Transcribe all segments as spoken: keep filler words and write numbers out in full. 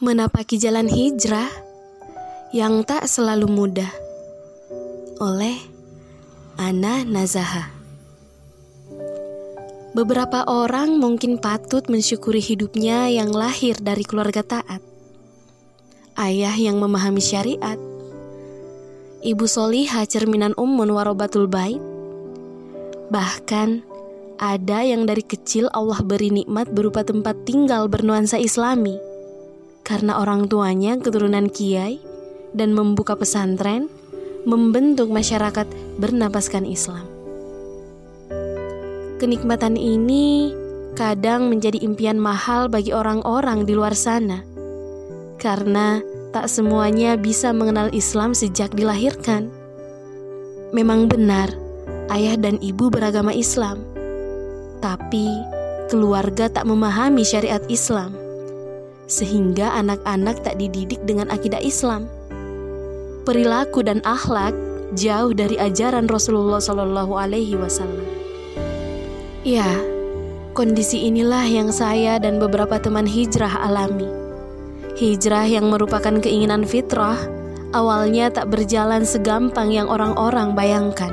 Menapaki jalan hijrah yang tak selalu mudah, oleh Anah Nazaha. Beberapa orang mungkin patut mensyukuri hidupnya yang lahir dari keluarga taat, ayah yang memahami syariat, ibu solihah cerminan ummun warobatul bait. Bahkan ada yang dari kecil Allah beri nikmat berupa tempat tinggal bernuansa islami, karena orang tuanya keturunan kiai dan membuka pesantren, membentuk masyarakat bernapaskan Islam. Kenikmatan ini kadang menjadi impian mahal bagi orang-orang di luar sana, karena tak semuanya bisa mengenal Islam sejak dilahirkan. Memang benar, ayah dan ibu beragama Islam, tapi keluarga tak memahami syariat Islam, sehingga anak-anak tak dididik dengan akidah Islam. Perilaku dan akhlak jauh dari ajaran Rasulullah Shallallahu Alaihi Wasallam. Ya, kondisi inilah yang saya dan beberapa teman hijrah alami. Hijrah yang merupakan keinginan fitrah, awalnya tak berjalan segampang yang orang-orang bayangkan.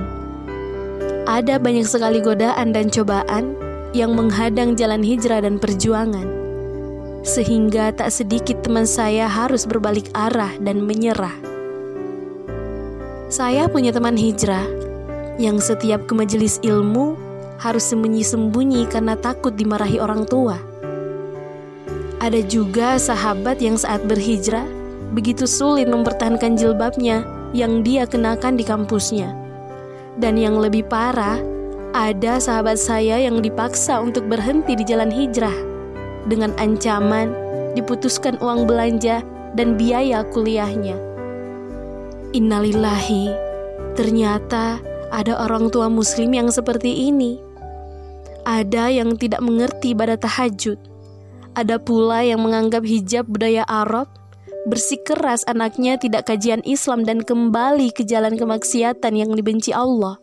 Ada banyak sekali godaan dan cobaan yang menghadang jalan hijrah dan perjuangan, sehingga tak sedikit teman saya harus berbalik arah dan menyerah. Saya punya teman hijrah yang setiap ke majelis ilmu harus sembunyi-sembunyi karena takut dimarahi orang tua. Ada juga sahabat yang saat berhijrah begitu sulit mempertahankan jilbabnya yang dia kenakan di kampusnya. Dan yang lebih parah, ada sahabat saya yang dipaksa untuk berhenti di jalan hijrah dengan ancaman diputuskan uang belanja dan biaya kuliahnya. Innalillahi, ternyata ada orang tua muslim yang seperti ini. Ada yang tidak mengerti pada tahajud. Ada pula yang menganggap hijab budaya Arab, bersikeras anaknya tidak kajian Islam dan kembali ke jalan kemaksiatan yang dibenci Allah,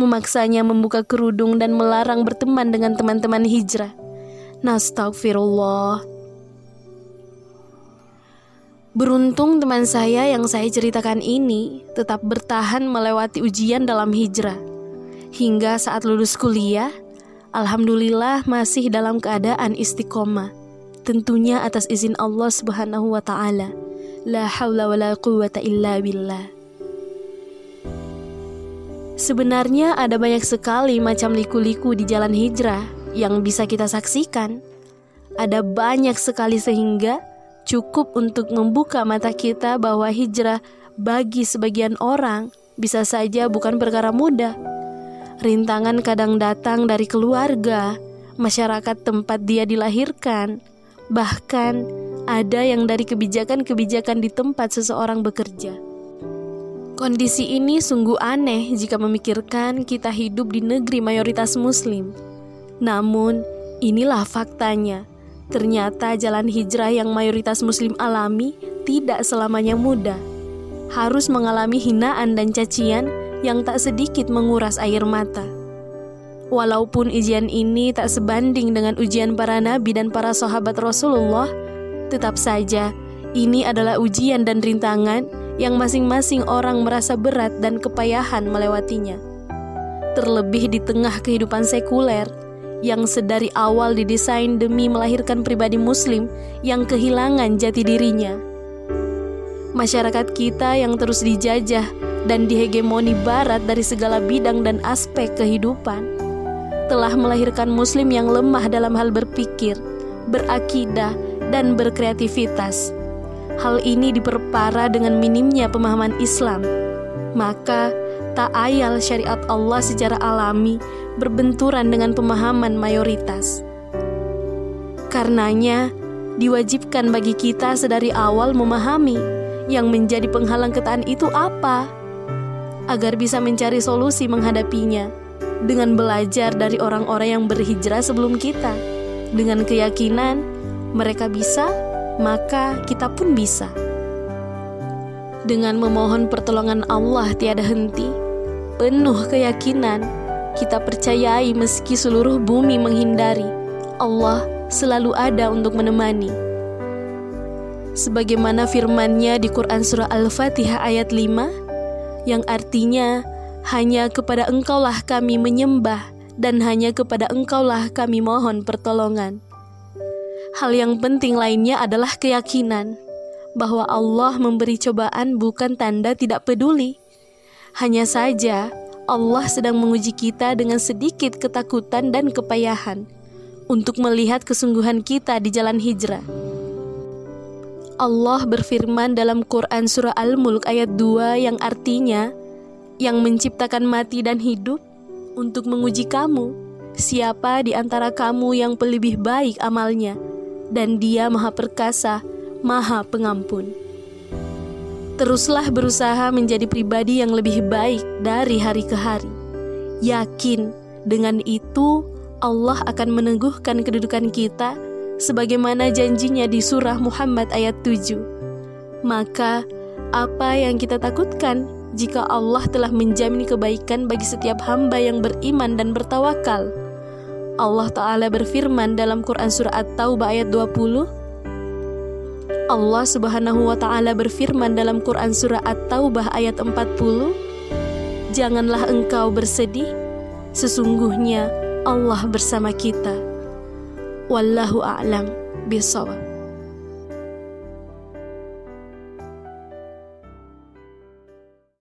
memaksanya membuka kerudung dan melarang berteman dengan teman-teman hijrah. Nastagfirullah. Beruntung teman saya yang saya ceritakan ini tetap bertahan melewati ujian dalam hijrah. Hingga saat lulus kuliah, alhamdulillah masih dalam keadaan istiqomah, tentunya atas izin Allah Subhanahu wa ta'ala. La haula wa la quwwata illa billah. Sebenarnya ada banyak sekali macam liku-liku di jalan hijrah yang bisa kita saksikan. Ada banyak sekali sehingga cukup untuk membuka mata kita bahwa hijrah bagi sebagian orang bisa saja bukan perkara mudah. Rintangan kadang datang dari keluarga, masyarakat tempat dia dilahirkan, bahkan ada yang dari kebijakan-kebijakan di tempat seseorang bekerja. Kondisi ini sungguh aneh jika memikirkan kita hidup di negeri mayoritas muslim. Namun, inilah faktanya. Ternyata jalan hijrah yang mayoritas muslim alami tidak selamanya mudah. Harus mengalami hinaan dan cacian yang tak sedikit menguras air mata. Walaupun ujian ini tak sebanding dengan ujian para nabi dan para sahabat Rasulullah, tetap saja ini adalah ujian dan rintangan yang masing-masing orang merasa berat dan kepayahan melewatinya. Terlebih di tengah kehidupan sekuler yang sedari awal didesain demi melahirkan pribadi muslim yang kehilangan jati dirinya. Masyarakat kita yang terus dijajah dan dihegemoni barat dari segala bidang dan aspek kehidupan telah melahirkan muslim yang lemah dalam hal berpikir, berakidah, dan berkreativitas. Hal ini diperparah dengan minimnya pemahaman Islam. Maka tak ayal syariat Allah secara alami berbenturan dengan pemahaman mayoritas. Karenanya, diwajibkan bagi kita sedari awal memahami yang menjadi penghalang ketaatan itu apa, agar bisa mencari solusi menghadapinya dengan belajar dari orang-orang yang berhijrah sebelum kita. Dengan keyakinan mereka bisa, maka kita pun bisa. Dengan memohon pertolongan Allah tiada henti, penuh keyakinan, kita percayai meski seluruh bumi menghindari, Allah selalu ada untuk menemani. sebagaimana firman-Nya di Quran surah Al-Fatihah ayat lima yang artinya, hanya kepada Engkaulah kami menyembah dan hanya kepada Engkaulah kami mohon pertolongan. Hal yang penting lainnya adalah keyakinan bahwa Allah memberi cobaan bukan tanda tidak peduli. Hanya saja Allah sedang menguji kita dengan sedikit ketakutan dan kepayahan untuk melihat kesungguhan kita di jalan hijrah. Allah berfirman dalam Quran surah Al-Mulk ayat dua yang artinya, yang menciptakan mati dan hidup untuk menguji kamu, siapa di antara kamu yang lebih baik amalnya, dan Dia Maha Perkasa, Maha Pengampun. Teruslah berusaha menjadi pribadi yang lebih baik dari hari ke hari. Yakin dengan itu Allah akan meneguhkan kedudukan kita sebagaimana janjinya di surah Muhammad ayat tujuh. Maka apa yang kita takutkan jika Allah telah menjamin kebaikan bagi setiap hamba yang beriman dan bertawakal? Allah Ta'ala berfirman dalam Quran surah At-Taubah ayat dua puluh. Allah Subhanahu wa Ta'ala berfirman dalam Quran surah At-Taubah ayat empat puluh, janganlah engkau bersedih, sesungguhnya Allah bersama kita. Wallahu a'lam bishawab.